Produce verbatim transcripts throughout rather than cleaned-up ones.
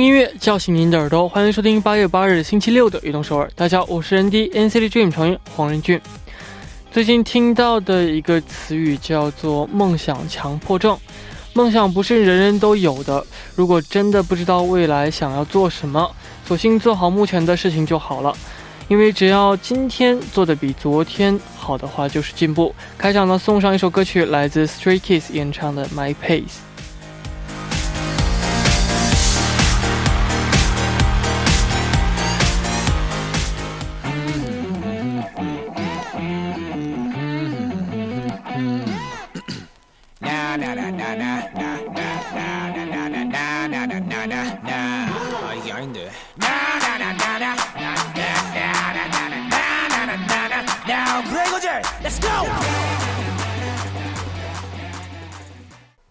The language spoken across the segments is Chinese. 用音乐叫醒您的耳朵，欢迎收听八月八日星期六的移动首尔。大家好，我是 N D N C D Dream 成员黄仁俊。最近听到的一个词语叫做梦想强迫症。梦想不是人人都有的，如果真的不知道未来想要做什么，索性做好目前的事情就好了。因为只要今天做的比昨天好的话，就是进步。开场呢，送上一首歌曲，来自 Stray Kids 演唱的 My Pace。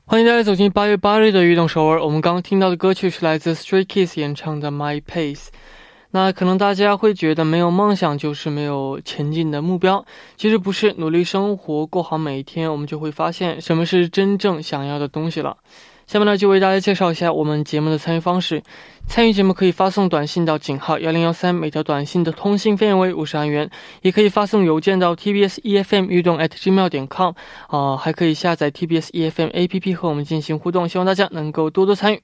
欢迎大家走进八月八日的《运动首尔》。我们刚刚听到的歌曲是来自 Stray Kids 演唱的 My Pace。 那可能大家会觉得没有梦想就是没有前进的目标，其实不是，努力生活过好每一天，我们就会发现什么是真正想要的东西了。下面呢就为大家介绍一下我们节目的参与方式。参与节目可以发送短信到井号一零一三，每条短信的通信费用为五十韩元，也可以发送邮件到 tbsefm运动 at gmail 点 com， 呃、还可以下载 tbsefm A P P 和我们进行互动，希望大家能够多多参与。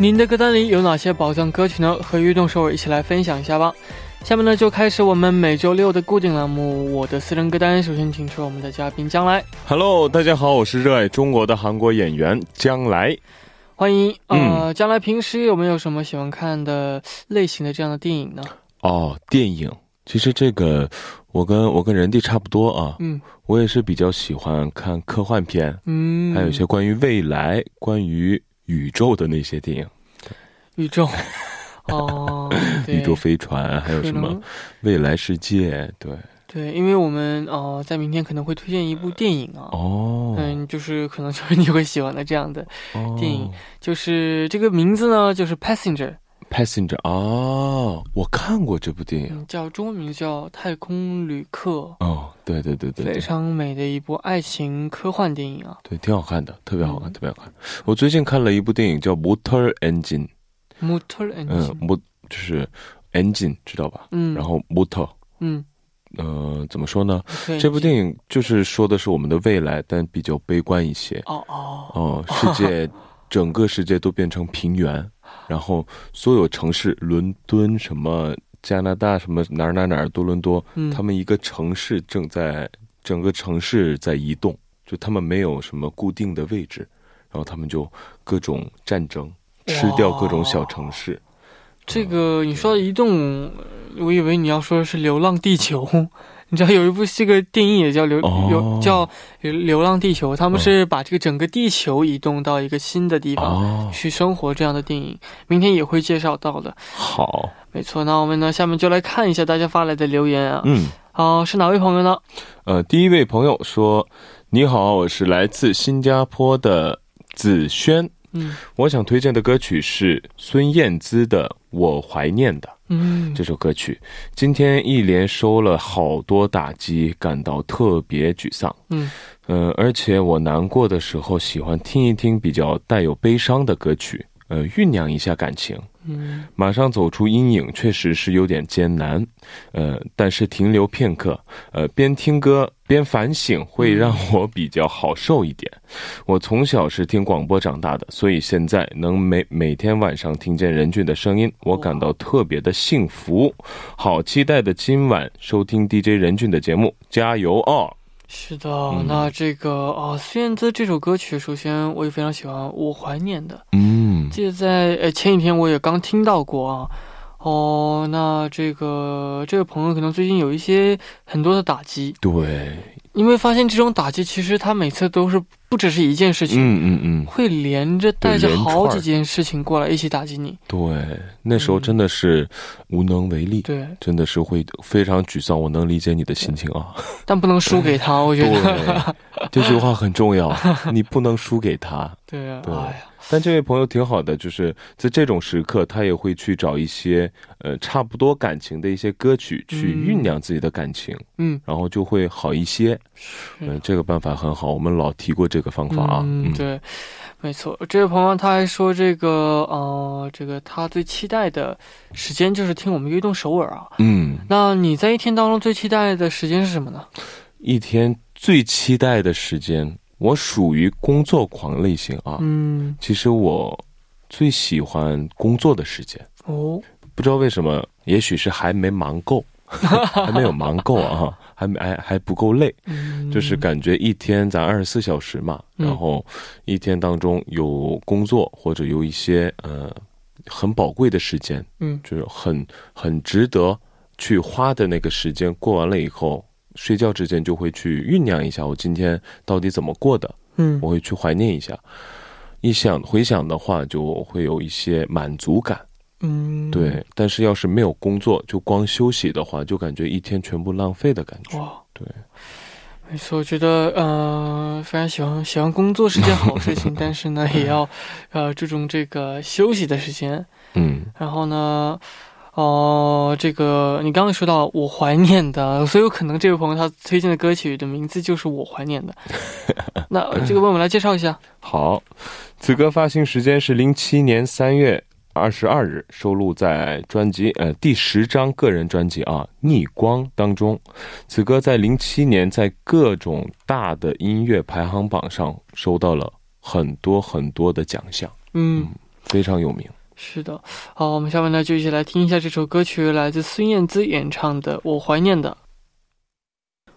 您的歌单里有哪些宝藏歌曲呢？和运动首尔一起来分享一下吧。下面呢就开始我们每周六的固定栏目我的私人歌单。首先请出我们的嘉宾将来。 Hello， 大家好，我是热爱中国的韩国演员将来，欢迎。呃，嗯、将来平时有没有什么喜欢看的类型的这样的电影呢？哦，电影其实这个我跟我跟人地差不多啊。嗯，我也是比较喜欢看科幻片，嗯，还有一些关于未来关于宇宙的那些电影。宇宙哦，宇宙飞船，还有什么未来世界。对对，因为我们呃在明天可能会推荐一部电影啊。哦，嗯，就是可能就是你会喜欢的这样的电影。哦，就是这个名字呢就是 Passenger。 Passenger 哦，我看过这部电影。嗯，叫中文名叫太空旅客。哦，对对对 对, 对，非常美的一部爱情科幻电影啊。对，挺好看的，特别好看。嗯，特别好看。我最近看了一部电影叫 Motor Engine。Motor engine， 嗯，就是 engine 知道吧？嗯，然后 motor， 嗯，呃，怎么说呢？这部电影就是说的是我们的未来，但比较悲观一些。哦哦哦，世界整个世界都变成平原，然后所有城市，伦敦什么加拿大什么哪儿哪儿哪儿多伦多，嗯，他们一个城市正在整个城市在移动，就他们没有什么固定的位置，然后他们就各种战争。吃掉各种小城市。这个你说移动，我以为你要说的是流浪地球。你知道有一部这个电影也叫流、哦、叫流浪地球，他们是把这个整个地球移动到一个新的地方，哦，去生活这样的电影，明天也会介绍到的。好，没错。那我们呢下面就来看一下大家发来的留言啊。嗯，好，是哪位朋友呢？呃，第一位朋友说，你好，我是来自新加坡的子轩。嗯，我想推荐的歌曲是孙燕姿的《我怀念的》。嗯，这首歌曲今天一连收了好多打击，感到特别沮丧。嗯，呃，而且我难过的时候喜欢听一听比较带有悲伤的歌曲，呃，酝酿一下感情。嗯，马上走出阴影确实是有点艰难，呃，但是停留片刻，呃，边听歌边反省会让我比较好受一点。我从小是听广播长大的，所以现在能每每天晚上听见仁俊的声音，我感到特别的幸福。好期待的今晚收听 D J 仁俊的节目，加油哦！是的。嗯，那这个啊，孙燕姿这首歌曲，首先我也非常喜欢，我怀念的。嗯，这在呃前几天我也刚听到过啊。哦，那这个这个朋友可能最近有一些很多的打击。对，因为发现这种打击其实他每次都是不只是一件事情，嗯嗯嗯，会连着带着好几件事情过来一起打击你。对，那时候真的是无能为力，对、嗯，真的是会非常沮丧。我能理解你的心情啊，但不能输给他，我觉得对这句话很重要，你不能输给他。对啊，对。哎呀，但这位朋友挺好的，就是在这种时刻他也会去找一些呃差不多感情的一些歌曲去酝酿自己的感情，嗯，然后就会好一些。嗯、呃、这个办法很好，我们老提过这个方法啊。嗯，对，没错。这位朋友他还说这个呃这个他最期待的时间就是听我们悦动首尔啊。嗯，那你在一天当中最期待的时间是什么呢？一天最期待的时间，我属于工作狂类型啊，嗯，其实我最喜欢工作的时间哦，不知道为什么，也许是还没忙够，还没有忙够啊，还没还还不够累、嗯，就是感觉一天咱二十四小时嘛，然后一天当中有工作或者有一些呃很宝贵的时间，嗯，就是很很值得去花的那个时间过完了以后。睡觉之前就会去酝酿一下我今天到底怎么过的，嗯，我会去怀念一下，一想回想的话就会有一些满足感，嗯，对。但是要是没有工作就光休息的话，就感觉一天全部浪费的感觉。哇，对，没错，我觉得呃非常喜欢喜欢工作是件好事情，但是呢也要呃注重这个休息的时间，嗯，然后呢。哦，这个你刚刚说到我怀念的，所以有可能这位朋友他推荐的歌曲的名字就是我怀念的。那这个为我们来介绍一下。好，此歌发行时间是零七年三月二十二日，收录在专辑呃第十张个人专辑啊《逆光》当中。此歌在零七年在各种大的音乐排行榜上收到了很多很多的奖项，嗯，嗯非常有名。是的，好，我们下面呢就一起来听一下这首歌曲，来自孙燕姿演唱的《我怀念的》。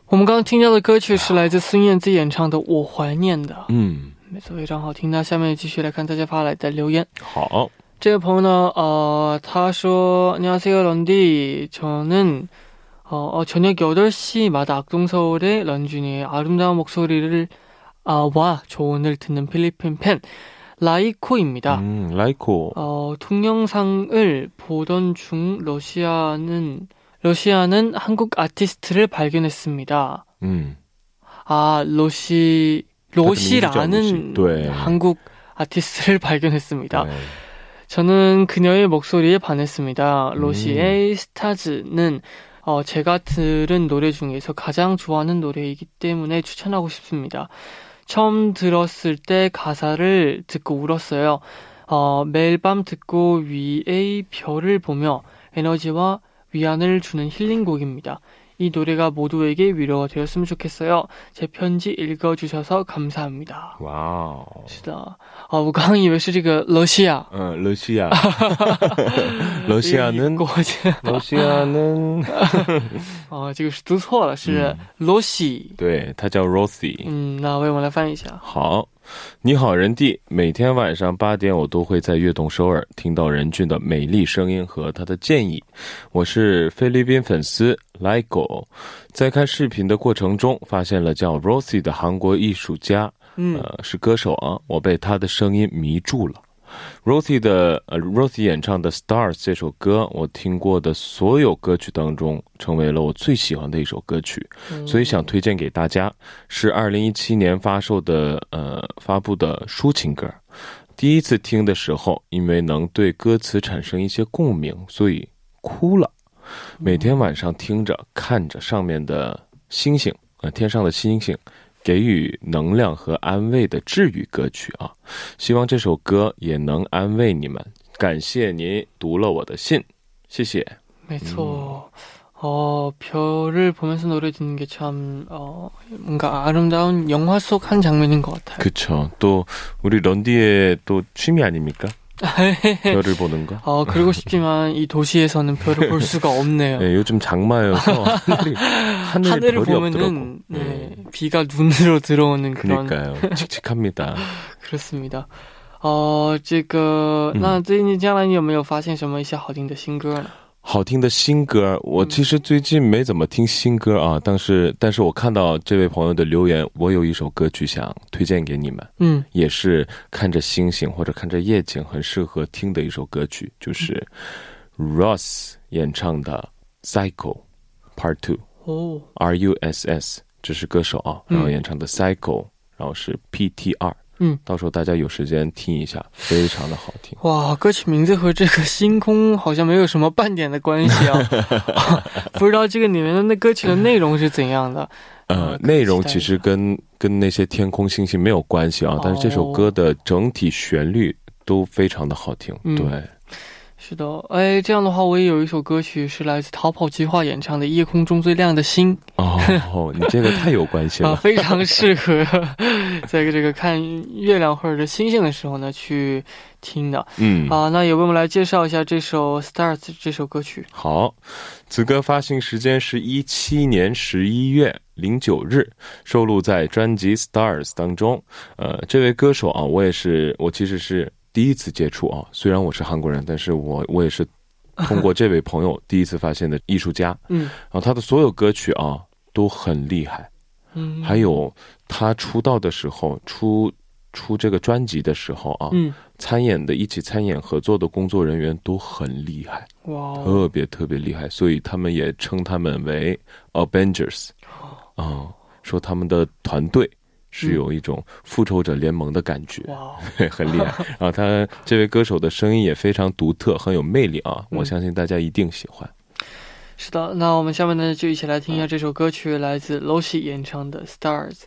我们刚刚听到的歌曲是来自孙燕姿演唱的《我怀念的》，嗯，没错，非常好听。那下面继续来看大家发来的留言。好，这位朋友呢，呃，他说：안녕하세요 런디, 저는 어, 저녁 여덟 시마다 악동서울의 런쥔이의 아름다운 목소리를 아, 와 조언을 듣는 필리핀 팬. 라이코입니다. 음, 라이코. 어, 동영상을 보던 중 러시아는 러시아는 한국 아티스트를 발견했습니다. 음. 아, 러시 러시라는 한국 아티스트를 발견했습니다. 네. 저는 그녀의 목소리에 반했습니다. 러시의 음. 스타즈는 어, 제가 들은 노래 중에서 가장 좋아하는 노래이기 때문에 추천하고 싶습니다. 처음 들었을 때 가사를 듣고 울었어요. 어, 매일 밤 듣고 위의 별을 보며 에너지와 위안을 주는 힐링곡입니다. 이 노래가 모두에게 위로가 되었으면 좋겠어요. 제 편지 읽어주셔서 감사합니다. 와우. 是的，我刚刚以为是这个러시아. 응, 러시아. 러시아는? 러시아는? 哦，这个是读错了，是Rosie。 对，他叫 Rosie。 嗯，那为我们来翻译一下。好，你好人弟，每天晚上八点我都会在悦动首尔听到人俊的美丽声音和他的建议。我是菲律宾粉丝 Laiko。 在看视频的过程中， 发现了叫 Rosie 的韩国艺术家， 呃，是歌手啊，我被他的声音迷住了。 Rosie 的、呃、Rosie 演唱的 Stars 这首歌，我听过的所有歌曲当中成为了我最喜欢的一首歌曲，所以想推荐给大家。是二零一七年发售的呃发布的抒情歌，第一次听的时候因为能对歌词产生一些共鸣，所以哭了。每天晚上听着看着上面的星星、呃、天上的星星，给予能量和安慰的治愈歌曲啊，希望这首歌也能安慰你们。感谢您读了我的信，谢谢。没错，어별을보면서노래 듣는 게 참 어 뭔가 아름다운 영화 속 한 장면인 것 같아요. 그렇죠. 또 우리 런디의 또 취미 아닙니까? 별을 보는 거? 어, 그러고 싶지만 이 도시에서는 별을 볼 수가 없네요. 네, 요즘 장마여서 하늘이, 하늘 하늘을 별이 보면은 네, 음. 비가 눈으로 들어오는 그런. 그러니까요. 칙칙합니다. 그렇습니다. 어, 这个, 那最近将来你有没有发现什么一些好听的新歌呢?好听的新歌，我其实最近没怎么听新歌啊，但是但是我看到这位朋友的留言，我有一首歌曲想推荐给你们，嗯，也是看着星星或者看着夜景很适合听的一首歌曲，就是 Ross 演唱的Psycho Part Two。 哦 R U S S 这是歌手啊，然后演唱的 Psycho 然后是 P T R。 嗯，到时候大家有时间听一下，非常的好听。哇，歌曲名字和这个星空好像没有什么半点的关系啊，但是这首歌的整体旋律都非常的好听。对，是的，哎，这样的话我也有一首歌曲是来自逃跑计划演唱的《夜空中最亮的星》。哦，你这个太有关系了，非常适合在这个看月亮或者星星的时候呢去听的。啊，那有没有来介绍一下这首 Stars 这首歌曲？ 好，此歌发行时间是一七年十一月 零九日，收录在专辑 Stars 当中。 呃，这位歌手啊，我也是我其实是 第一次接触啊，虽然我是韩国人，但是我我也是通过这位朋友第一次发现的艺术家。嗯，然后他的所有歌曲啊都很厉害，还有他出这个专辑的时候，出出这个专辑的时候啊，参演的一起参演合作的工作人员都很厉害，哇，特别特别厉害，所以他们也称他们为 Avengers。 啊，说他们的 团队 是有一种复仇者联盟的感觉，很厉害。然后他这位歌手的声音也非常独特，很有魅力啊，我相信大家一定喜欢。是的，那我们下面呢就一起来听一下这首歌曲，来自 Rosie 演唱的 Stars。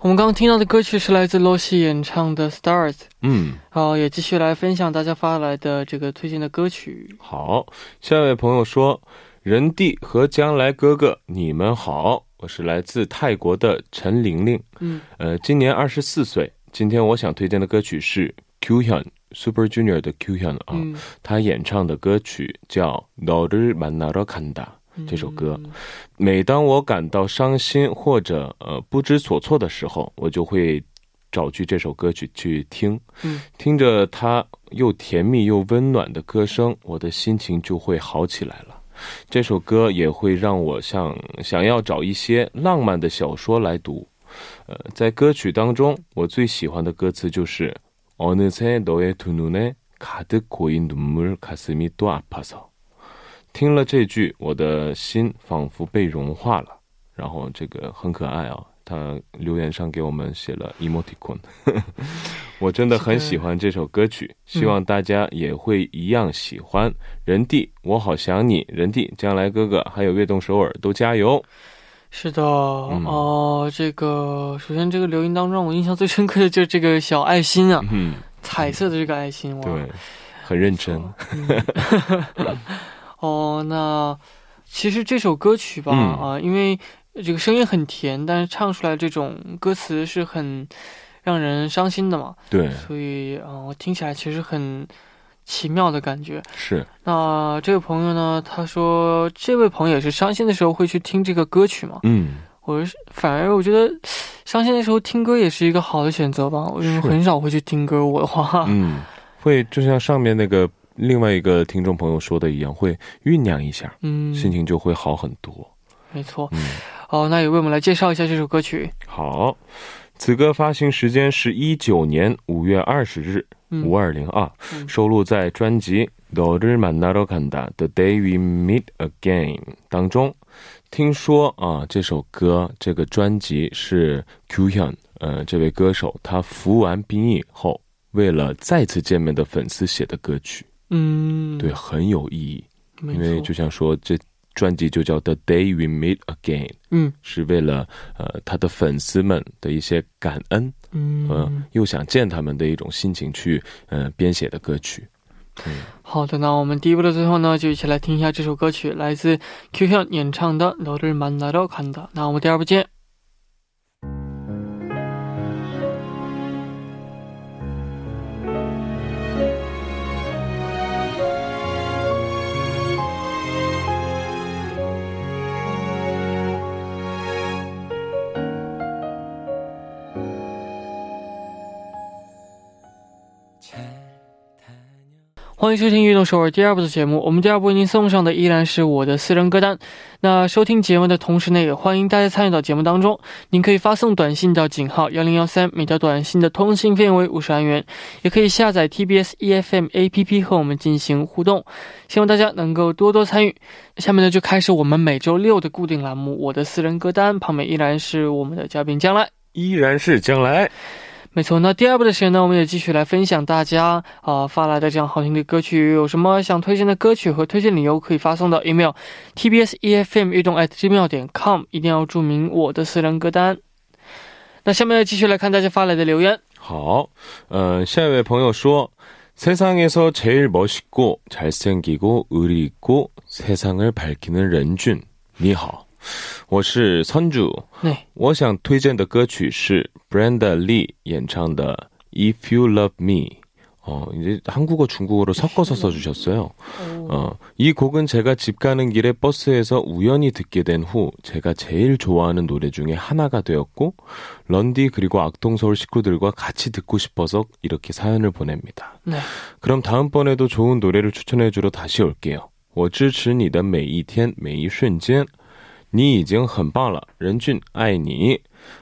我们刚刚听到的歌曲是来自 Rosie 演唱的 Stars。 嗯，好，也继续来分享大家发来的这个推荐的歌曲。好，下一位朋友说，仁弟和将来哥哥，你们好，我是来自泰国的陈玲玲。嗯，呃，今年 二十四岁，今天我想推荐的歌曲是 Kyuhyun Super Junior 的 Kyuhyun 啊，他演唱的歌曲叫 너를 만나러 간다。 这首歌每当我感到伤心或者不知所措的时候，我就会找去这首歌曲去听，听着它又甜蜜又温暖的歌声，我的心情就会好起来了。这首歌也会让我想想要找一些浪漫的小说来读。在歌曲当中我最喜欢的歌词就是 어느새 너의 두 눈에 가득 고인 눈물 가슴이 또 아파서。 听了这句，我的心仿佛被融化了。然后这个很可爱啊，他留言上给我们写了 emoticon。 我真的很喜欢这首歌曲，希望大家也会一样喜欢。仁弟我好想你，仁弟将来哥哥还有悦动首尔都加油。 是的，哦，这个首先这个留言当中我印象最深刻的就是这个小爱心啊，彩色的这个爱心，对，很认真。 哦，那其实这首歌曲吧，啊，因为这个声音很甜，但是唱出来这种歌词是很让人伤心的嘛。对，所以啊，听起来其实很奇妙的感觉。是。那这位朋友呢，他说这位朋友也是伤心的时候会去听这个歌曲嘛？嗯，我反而我觉得伤心的时候听歌也是一个好的选择吧，我认为很少会去听歌我的话。嗯，会就像上面那个 另外一个听众朋友说的一样，会酝酿一下，心情就会好很多。没错。好，那也为我们来介绍一下这首歌曲。好，此歌发行时间是一一九年五月二十日 五二零二， 收录在专辑 너를 만나러 간다 The Day We Meet Again 当中。听说啊，这首歌这个专辑是 Kyuhyun 呃这位歌手他服完兵役后为了再次见面的粉丝写的歌曲。 嗯，对，很有意义，因为就像说这专辑就叫 The Day We Meet Again。 嗯，是为了他的粉丝们的一些感恩，嗯，又想见他们的一种心情去编写的歌曲。好的，那我们第一部的最后呢就一起来听一下这首歌曲，来自 Kyuhyun 演唱的 너를 만나러 간다。 那我们第二部见。欢迎收听运动首尔第二部的节目，我们第二部为您送上的依然是我的私人歌单。那收听节目的同时呢，也欢迎大家参与到节目当中，您可以发送短信到井号一零一三，每条短信的通信费用为五十韩元，也可以下载 T B S E F M A P P 和我们进行互动，希望大家能够多多参与。下面呢就开始我们每周六的固定栏目我的私人歌单，旁边依然是我们的嘉宾将来，依然是将来，没错。那第二部的时间呢，我们也继续来分享大家啊、呃、发来的这样好听的歌曲，有什么想推荐的歌曲和推荐理由可以发送到 email tbsefm运动 at gmail 点 com， 一定要注明我的私人歌单。那下面继续来看大家发来的留言。好，呃，下一位朋友说，세상에서 제일 멋있고 잘생기고 의리 있고 세상을 밝히는 렌준 你好， 我是선주，我想推荐的歌曲是 Brenda Lee 演唱的 If You Love Me. 어, 이제 한국어 중국어로 섞어서 써주셨어요. 어, 이 곡은 제가 집 가는 길에 버스에서 우연히 듣게 된 후 제가 제일 좋아하는 노래 중에 하나가 되었고 런디 그리고 악동서울 식구들과 같이 듣고 싶어서 이렇게 사연을 보냅니다. 네. 그럼 다음번에도 좋은 노래를 추천해주러 다시 올게요. 我支持你的每一天每一瞬间， 你已经很棒了，人俊爱你。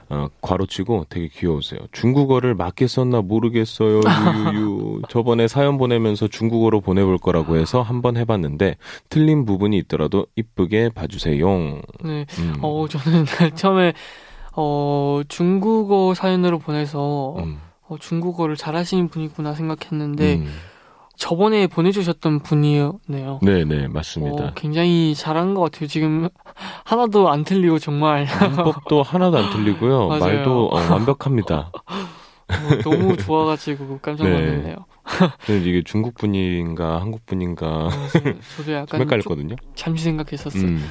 어, 괄호치고 되게 귀여우세요. 중국어를 맞게 썼나 모르겠어요. 유유유. 저번에 사연 보내면서 중국어로 보내볼 거라고 해서 한번 해봤는데 틀린 부분이 있더라도 이쁘게 봐주세요. 네, 음. 어, 저는 처음에 어, 중국어 사연으로 보내서 음. 어, 중국어를 잘하시는 분이구나 생각했는데 음. 저번에 보내주셨던 분이네요. 네네, 맞습니다. 어, 굉장히 잘한 것 같아요. 지금 하나도 안 틀리고 정말 문법도 하나도 안 틀리고요. 말도 어, 완벽합니다. 어, 너무 좋아가지고 깜짝 놀랐네요. 네. 이게 중국 분인가 한국 분인가 저도 약간 헷갈렸거든요. 잠시 생각했었어요. 음.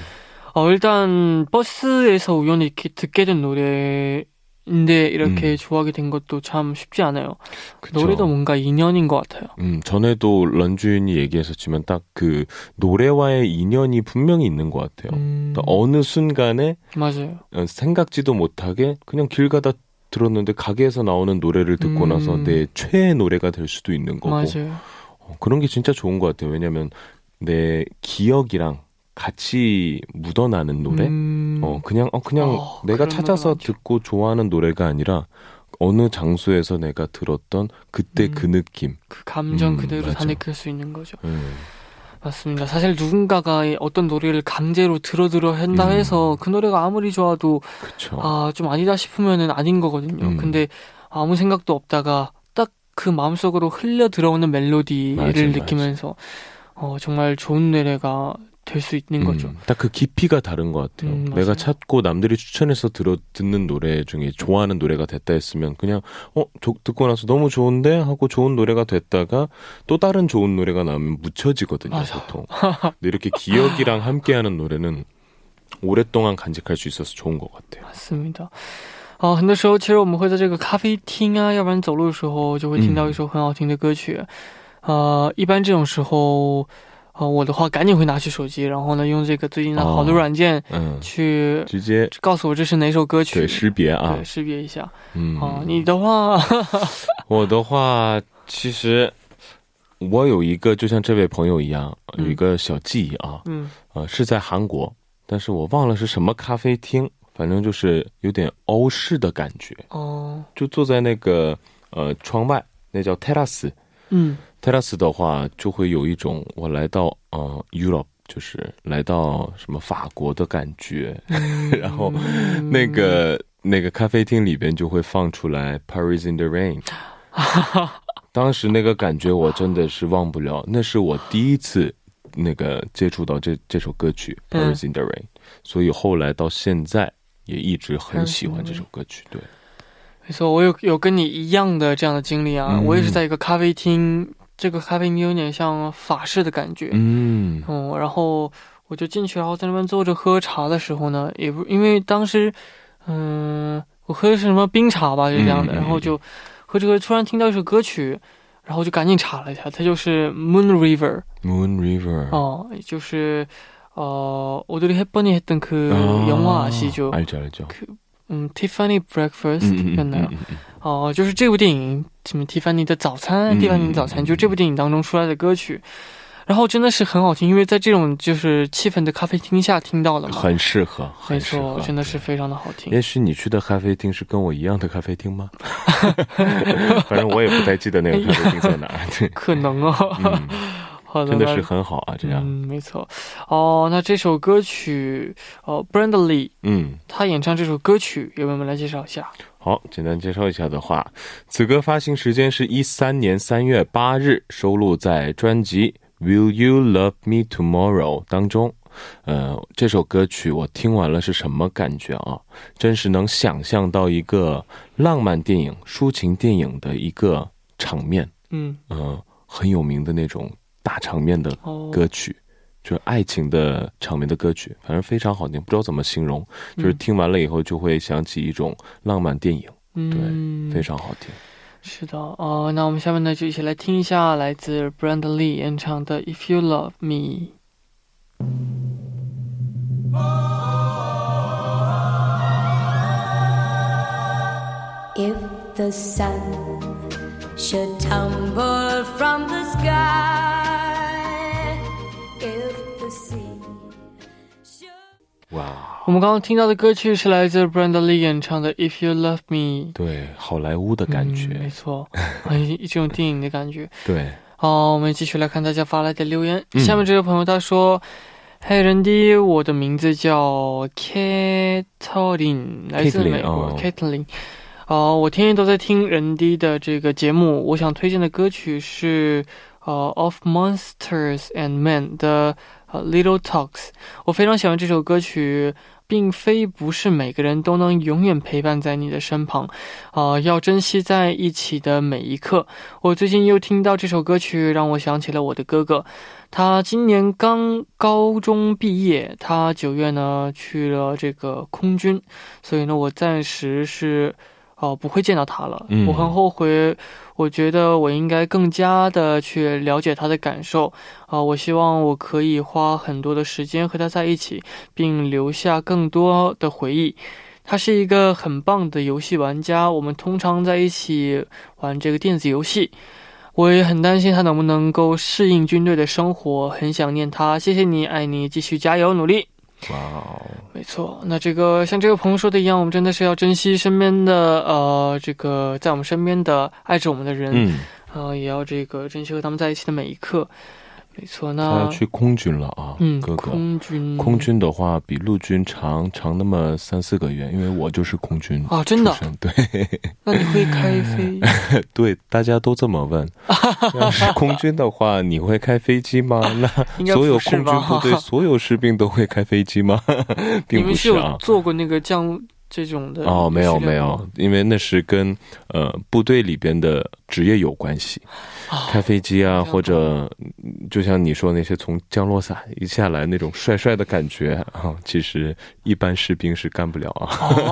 어, 일단 버스에서 우연히 이렇게 듣게 된 노래 근데 이렇게 음. 좋아하게 된 것도 참 쉽지 않아요. 그쵸. 노래도 뭔가 인연인 것 같아요. 음, 전에도 런쥔이 얘기했었지만 딱 그 노래와의 인연이 분명히 있는 것 같아요. 음. 어느 순간에 맞아요. 생각지도 못하게 그냥 길 가다 들었는데 가게에서 나오는 노래를 듣고 음. 나서 내 최애 노래가 될 수도 있는 거고. 맞아요. 어, 그런 게 진짜 좋은 것 같아요. 왜냐하면 내 기억이랑 같이 묻어나는 노래, 음... 어 그냥 어 그냥 어, 내가 찾아서 듣고 좋아하는 노래가 아니라 어느 장소에서 내가 들었던 그때 음... 그 느낌, 그 감정 음, 그대로 맞아. 다 느낄 수 있는 거죠. 음. 맞습니다. 사실 누군가가 어떤 노래를 강제로 들어 들어 한다 해서 음. 그 노래가 아무리 좋아도 아, 좀 아니다 싶으면은 아닌 거거든요. 음. 근데 아무 생각도 없다가 딱 그 마음속으로 흘려 들어오는 멜로디를 맞아, 느끼면서 맞아. 어 정말 좋은 노래가 될 수 있는 거죠. 음, 딱 그 깊이가 다른 것 같아요. 음, 내가 찾고 남들이 추천해서 들어 듣는 노래 중에 좋아하는 노래가 됐다 했으면 그냥 어 저, 듣고 나서 너무 좋은데 하고 좋은 노래가 됐다가 또 다른 좋은 노래가 나오면 묻혀지거든요. 맞아. 보통. 근데 이렇게 기억이랑 함께하는 노래는 오랫동안 간직할 수 있어서 좋은 것 같아요. 맞습니다. 很多时候其实我们会在这个咖啡厅啊，要不然走路的时候就会听到一首很好听的歌曲。一般这种时候 我的话赶紧会拿去手机，然后呢用这个最近的好多软件去告诉我这是哪首歌曲，识别啊，识别一下。你的话我的话其实我有一个就像这位朋友一样，有一个小记忆啊，是在韩国，但是我忘了是什么咖啡厅，反正就是有点欧式的感觉，就坐在那个窗外，那叫 terrace。 Terrace 的话就会有一种我来到 呃 Europe 就是来到什么法国的感觉。 然后那个那个咖啡厅里边就会放出来 Paris in the Rain。 当时那个感觉我真的是忘不了，那是我第一次那个接触到这这首歌曲 Paris in the Rain。 所以后来到现在也一直很喜欢这首歌曲。对。 没错，我有有跟你一样的这样的经历啊，我也是在一个咖啡厅，这个咖啡厅有点像法式的感觉，嗯，然后我就进去，然后在那边坐着喝茶的时候呢，也不因为当时嗯我喝什么冰茶吧，就这样的，然后就喝着喝着突然听到一首歌曲，然后就赶紧查了一下，它就是 Moon River。 Moon River。 어, 就是 어, 오드리 헵번이 했던 그 영화 아시죠? 알죠, 알죠. 그, 음, Tiffany Breakfast 였나요? 어, 就是这部电影什么蒂凡尼的早餐蒂凡尼的早餐就这部电影当中出来的歌曲， 然后真的是很好听，因为在这种就是气氛的咖啡厅下听到了，很适合，没错，真的是非常的好听，也许你去的咖啡厅是跟我一样的咖啡厅吗？反正我也不太记得那个咖啡厅在哪。可能哦，好的，真的是很好啊，这样没错。哦， Brenda Lee 嗯，她演唱这首歌曲，也为我们来介绍一下。 好，简单介绍一下的话，此歌发行时间是十三年三月八日， 收录在专辑 Will You Love Me Tomorrow 当中。 呃，这首歌曲我听完了是什么感觉啊，真是能想象到一个浪漫电影抒情电影的一个场面，嗯，很有名的那种大场面的歌曲， 就是爱情的场面的歌曲，反正非常好听，不知道怎么形容，就是听完了以后就会想起一种浪漫电影，对，非常好听。是的，那我们下面呢就一起来听一下来自 Brenda Lee 演唱的 If You Love Me。 If the sun should tumble from the sky, Wow. 我们刚刚听到的歌曲是来自 Brenda Lee 演唱的 If You Love Me。 对，好莱坞的感觉，没错，一种电影的感觉。对，好，我们继续来看大家发来的留言。下面这位朋友他说 Hey Randy， 我的名字叫 Kathleen， 来自美国 Kathleen。 我天天都在听 Randy 的这个节目，我想推荐的歌曲是 Of Monsters and Men 的 Little Talks。 我非常喜欢这首歌曲，并非不是每个人都能永远陪伴在你的身旁，要珍惜在一起的每一刻。我最近又听到这首歌曲，让我想起了我的哥哥，他今年刚高中毕业，他 九月呢去了这个空军，所以呢我暂时是 不会见到他了，我很后悔，我觉得我应该更加的去了解他的感受，我希望我可以花很多的时间和他在一起，并留下更多的回忆。他是一个很棒的游戏玩家，我们通常在一起玩这个电子游戏， 我也很担心他能不能够适应军队的生活，很想念他，谢谢你，爱你，继续加油努力。 哇，没错，那这个像这个朋友说的一样，我们真的是要珍惜身边的呃这个在我们身边的爱着我们的人，呃也要这个珍惜和他们在一起的每一刻。没错，那要去空军了啊，空军空军的话比陆军长长那么三四个月，因为我就是空军啊，真的哇，比陆军还飞，对，大家都这么问，空军的话你会开飞机吗？那应该是吧，坐过那个降 这种的哦，没有没有，因为那是跟呃部队里边的职业有关系，开飞机啊，或者就像你说那些从降落伞一下来那种帅帅的感觉啊，其实一般士兵是干不了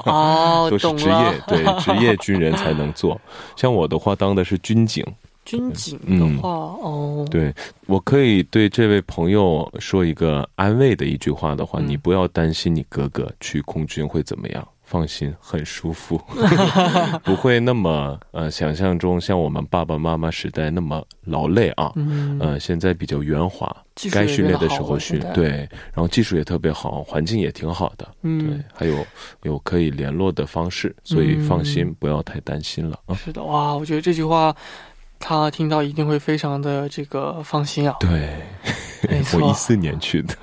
啊，都是职业，对，职业军人才能做。像我的话当的是军警。 军警的话，哦，对，我可以对这位朋友说一个安慰的一句话的话，你不要担心你哥哥去空军会怎么样，放心，很舒服，不会那么呃想象中像我们爸爸妈妈时代那么劳累啊，嗯，现在比较圆滑，该训练的时候训，对，然后技术也特别好，环境也挺好的，对，还有有可以联络的方式，所以放心，不要太担心了。是的，哇，我觉得这句话 他听到一定会非常的这个放心啊。对，没错，一四年去的。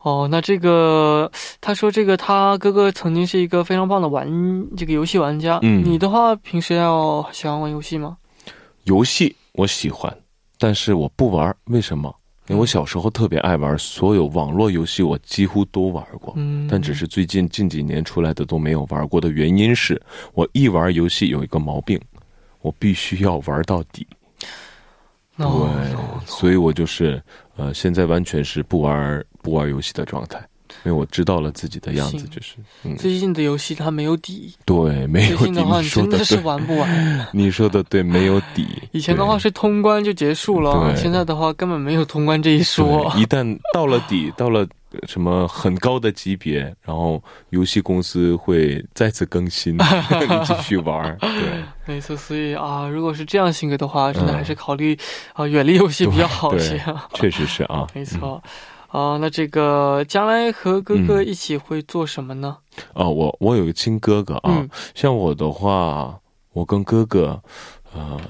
哦，那这个他说这个他哥哥曾经是一个非常棒的玩这个游戏玩家，你的话平时要喜欢玩游戏吗？游戏我喜欢，但是我不玩，为什么？因为我小时候特别爱玩，所有网络游戏我几乎都玩过，但只是最近近几年出来的都没有玩过的原因是我一玩游戏有一个毛病， 我必须要玩到底。对，所以我就是呃现在完全是不玩不玩游戏的状态，因为我知道了自己的样子，就是最近的游戏它没有底。对，没有底，你说的真的是玩不完，你说的对，没有底。以前的话真的是完不完，你说的对，没有底，以前的话根本没有通关就结束了，现在的话根本没有通关这一说，一旦到了底，到了什么很高的级别，然后游戏公司会再次更新让你继续玩。对，没错，所以啊，如果是这样性格的话，真的还是考虑、嗯、啊远离游戏比较好些、啊。确实是啊，没错。嗯、啊，那这个将来和哥哥一起会做什么呢？嗯、啊，我我有个亲哥哥啊、嗯，像我的话，我跟哥哥呃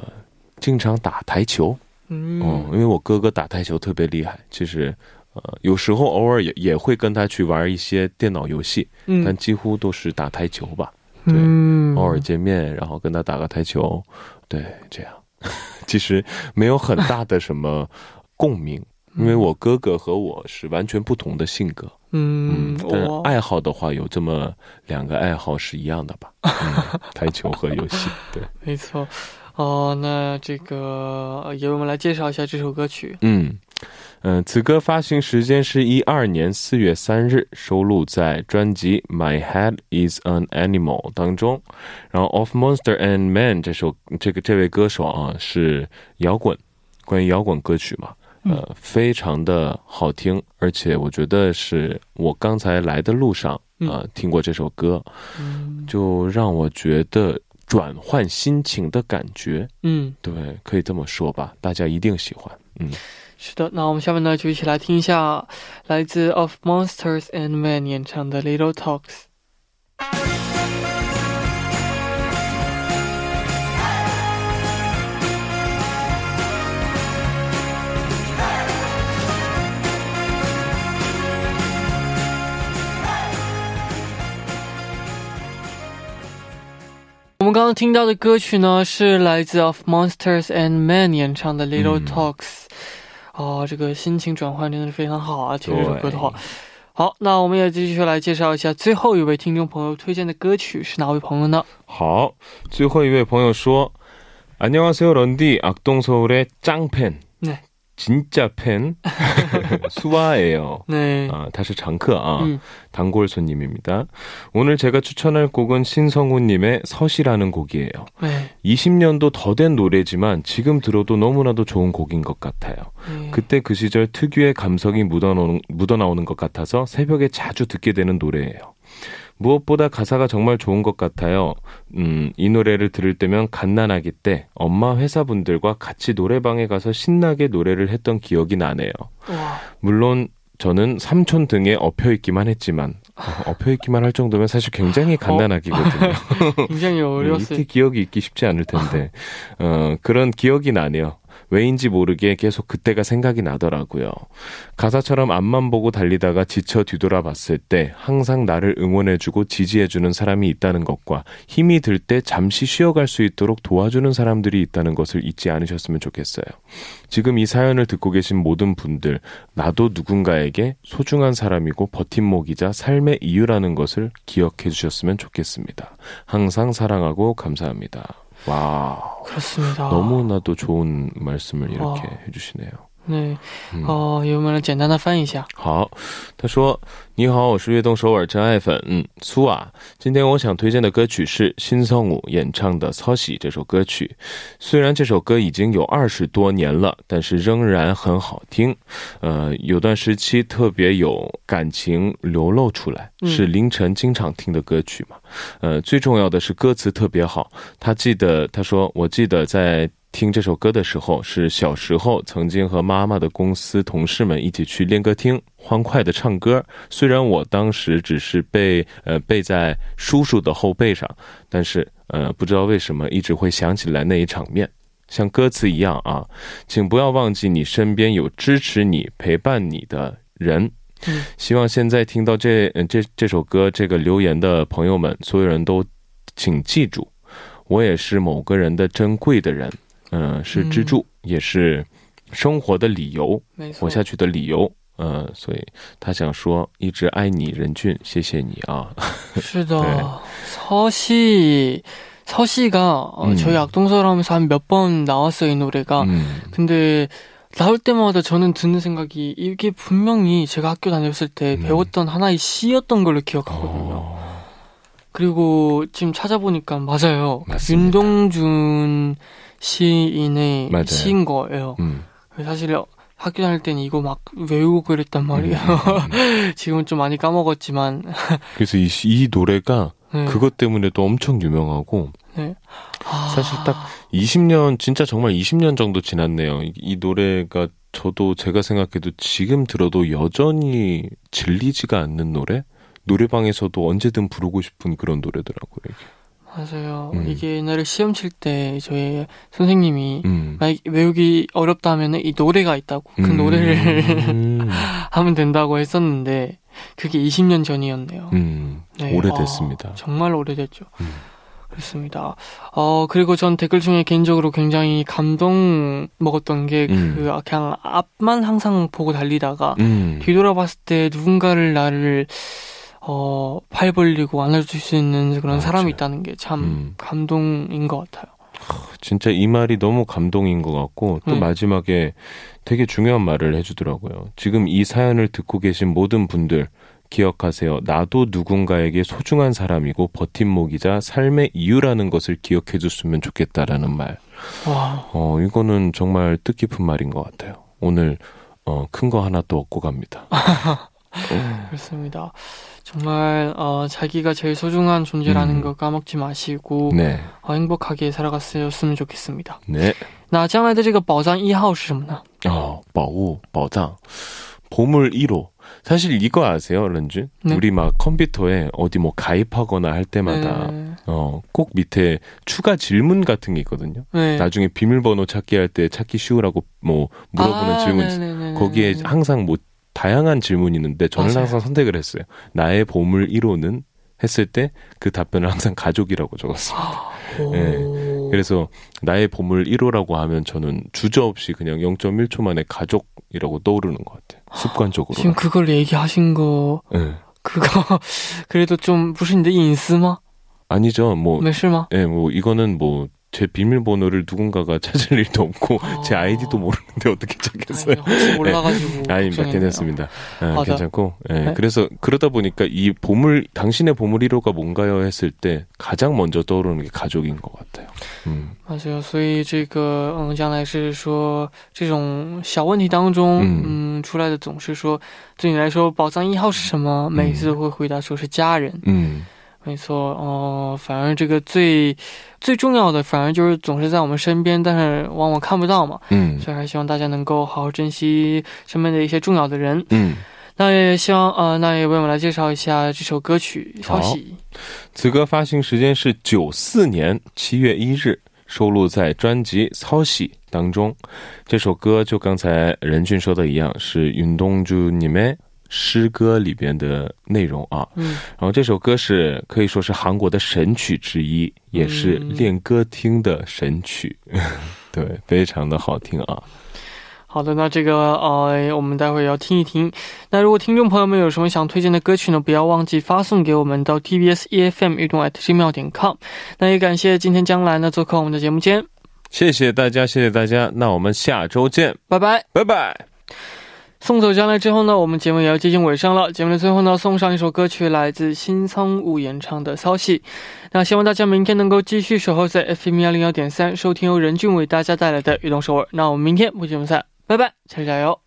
经常打台球。嗯, 嗯，因为我哥哥打台球特别厉害，其实。呃，有时候偶尔也也会跟他去玩一些电脑游戏、嗯、但几乎都是打台球吧，对、嗯、偶尔见面然后跟他打个台球，对，这样其实没有很大的什么共鸣、嗯、因为我哥哥和我是完全不同的性格，嗯，但爱好的话有这么两个爱好是一样的吧、嗯、台球和游戏，对，没错。哦，那这个也我们来介绍一下这首歌曲。嗯嗯、呃，此歌发行时间是一二年四月三日，收录在专辑 My Head is an Animal 当中。然后 Of Monster and Man 这首这个这位歌手啊是摇滚，关于摇滚歌曲嘛，呃，非常的好听，而且我觉得是我刚才来的路上啊、呃、听过这首歌，就让我觉得转换心情的感觉，嗯，对，可以这么说吧，大家一定喜欢，嗯。是的，那我们下面呢就一起来听一下来自 Of Monsters and Men 演唱的 Little Talks。 我们刚刚听到的歌曲呢是来自 Of Monsters and Men 演唱的 Little Talks、嗯哦，这个心情转换真的是非常好啊！听这首歌的话，好，那我们也继续来介绍一下最后一位听众朋友推荐的歌曲是哪位朋友呢？好，最后一位朋友说：“안녕하세요 런디 악동서울의 짱팬， 네， 진짜 팬 수아예요。 네， 아, 他是常客啊， 음. 단골 손님입니다. 오늘 제가 추천할 곡은 신성훈님의 서시라는 곡이에요. 네. 이십 년도 더 된 노래지만 지금 들어도 너무나도 좋은 곡인 것 같아요. 네. 그때 그 시절 특유의 감성이 묻어나오는, 묻어나오는 것 같아서 새벽에 자주 듣게 되는 노래예요. 무엇보다 가사가 정말 좋은 것 같아요. 음, 이 노래를 들을 때면 갓난아기 때 엄마 회사분들과 같이 노래방에 가서 신나게 노래를 했던 기억이 나네요. 와. 물론 저는 삼촌 등에 엎혀있기만 했지만 어, 엎혀있기만 할 정도면 사실 굉장히 갓난아기거든요. 어? 굉장히 어려웠어요. 이때 기억이 있기 쉽지 않을 텐데 어, 그런 기억이 나네요. 왜인지 모르게 계속 그때가 생각이 나더라고요. 가사처럼 앞만 보고 달리다가 지쳐 뒤돌아봤을 때 항상 나를 응원해주고 지지해주는 사람이 있다는 것과 힘이 들 때 잠시 쉬어갈 수 있도록 도와주는 사람들이 있다는 것을 잊지 않으셨으면 좋겠어요. 지금 이 사연을 듣고 계신 모든 분들, 나도 누군가에게 소중한 사람이고 버팀목이자 삶의 이유라는 것을 기억해 주셨으면 좋겠습니다. 항상 사랑하고 감사합니다. 와우, 그렇습니다. 너무나도 좋은 말씀을 이렇게 와. 해주시네요. 네, 음. 어, 이번에는 간단하게 翻译一下好他说你好我是悦动首尔真爱粉嗯苏啊今天我想推荐的歌曲是 신성우演唱的서시这首歌曲虽然这首歌已经有 二十多年了， 但是仍然很好听。 呃, 有段时期特别有感情流露出来是凌晨经常听的歌曲嘛。 呃, 最重要的是歌词特别好， 他记得他说我记得在 听这首歌的时候是小时候曾经和妈妈的公司同事们一起去练歌厅欢快的唱歌，虽然我当时只是被呃背在叔叔的后背上，但是呃不知道为什么一直会想起来那一场面，像歌词一样啊，请不要忘记你身边有支持你陪伴你的人。 希望现在听到这这首歌这个留言的朋友们所有人都请记住我也是某个人的珍贵的人， 嗯是支柱也是生活的理由活下去的理由呃所以他想说一直爱你人俊谢谢你啊是的서시 서시가 음. 저희 악동서울 하면서 한 몇 번 나왔어요 이 노래가. 음. 근데 나올 때마다 저는 드는 생각이 이게 분명히 제가 학교 다녔을 때 음. 배웠던 하나의 시였던 걸로 기억하거든요. 어. 그리고 지금 찾아보니까 맞아요. 맞습니다. 윤동준 시인의 맞아요. 시인 거예요. 음. 사실 학교 다닐 땐 이거 막 외우고 그랬단 말이에요. 음. 지금은 좀 많이 까먹었지만. 그래서 이, 이 노래가 네. 그것 때문에도 엄청 유명하고 네. 아... 사실 딱 이십 년, 진짜 정말 이십 년 정도 지났네요. 이, 이 노래가 저도 제가 생각해도 지금 들어도 여전히 질리지가 않는 노래? 노래방에서도 언제든 부르고 싶은 그런 노래더라고요. 이게. 맞아요. 음. 이게 옛날에 시험 칠 때 저희 선생님이 음. 만약 외우기 어렵다 하면 이 노래가 있다고 그 음. 노래를 음. 하면 된다고 했었는데 그게 이십 년 전이었네요. 음. 네. 오래됐습니다. 아, 정말 오래됐죠. 음. 그렇습니다. 어, 그리고 전 댓글 중에 개인적으로 굉장히 감동 먹었던 게, 음. 그, 그냥 앞만 항상 보고 달리다가, 음. 뒤돌아봤을 때 누군가를 나를, 어, 팔 벌리고 안아줄 수 있는 그런 맞아요. 사람이 있다는 게 참 음. 감동인 것 같아요. 진짜 이 말이 너무 감동인 것 같고, 또 음. 마지막에 되게 중요한 말을 해주더라고요. 지금 이 사연을 듣고 계신 모든 분들, 기억하세요. 나도 누군가에게 소중한 사람이고 버팀목이자 삶의 이유라는 것을 기억해 줬으면 좋겠다라는 말. 와. 어, 이거는 정말 뜻깊은 말인 것 같아요. 오늘 어, 큰 거 하나 또 얻고 갑니다. 어. 그렇습니다. 정말 어, 자기가 제일 소중한 존재라는 음. 거 까먹지 마시고 네. 어, 행복하게 살아갔으면 좋겠습니다. 네. 나 장애들이가 보장 일 호는 뭐냐? 어, 보호, 보장. 보물 일 호. 사실 이거 아세요, 런쥔? 네. 우리 막 컴퓨터에 어디 뭐 가입하거나 할 때마다 네. 어, 꼭 밑에 추가 질문 같은 게 있거든요. 네. 나중에 비밀번호 찾기 할 때 찾기 쉬우라고 뭐 물어보는 아, 질문 네네네네. 거기에 항상 뭐 다양한 질문이 있는데 저는 맞아요. 항상 선택을 했어요. 나의 보물 일 호는 했을 때 그 답변을 항상 가족이라고 적었습니다. 네. 그래서 나의 보물 일 호라고 하면 저는 주저없이 그냥 영 점 일 초 만에 가족이라고 떠오르는 것 같아요. 습관적으로. 지금 그걸 얘기하신 거 네. 그거 그래도 좀 무슨데 인스마? 아니죠. 뭐 매실마? 예, 뭐 이거는 뭐 제 비밀번호를 누군가가 찾을 일도 없고 아... 제 아이디도 모르는데 어떻게 찾겠어요? 아니, 혹시 몰라가지고. 네. 아닙니다. 괜찮습니다. 아, 괜찮고. 네. 네? 그래서 그러다 보니까 이 보물, 당신의 보물 일 호가 뭔가요? 했을 때 가장 먼저 떠오르는 게 가족인 것 같아요. 음. 맞아요. 所以这个嗯，将来是说这种小问题当中，嗯，出来的总是说对你来说，宝藏一号是什么？每次都会回答说是家人。嗯。 没错，呃，反而这个最最重要的，反而就是总是在我们身边，但是往往看不到嘛。嗯，所以还希望大家能够好好珍惜身边的一些重要的人。嗯，那也希望啊，那也为我们来介绍一下这首歌曲《消息》。这个发行时间是九四年七月一日，收录在专辑《消息》当中。这首歌就刚才任俊说的一样，是 诗歌里边的内容啊。然后这首歌是可以说是韩国的神曲之一，也是练歌厅的神曲。对，非常的好听啊。好的，那这个呃我们待会要听一听。那如果听众朋友们有什么想推荐的歌曲呢，不要忘记发送给我们到 tbsefm1.@gmail.com。 那也感谢今天江兰呢做客我们的节目间。 谢谢大家，谢谢大家。那我们下周见，拜拜，拜拜。 送走将来之后呢，我们节目也要接近尾声了。节目的最后呢，送上一首歌曲，来自新仓五演唱的《骚戏》。那希望大家明天能够继续守候在 에프엠 幺零幺点三，收听由任俊为大家带来的《运动首尔》。那我们明天不见不散，拜拜，加油加油！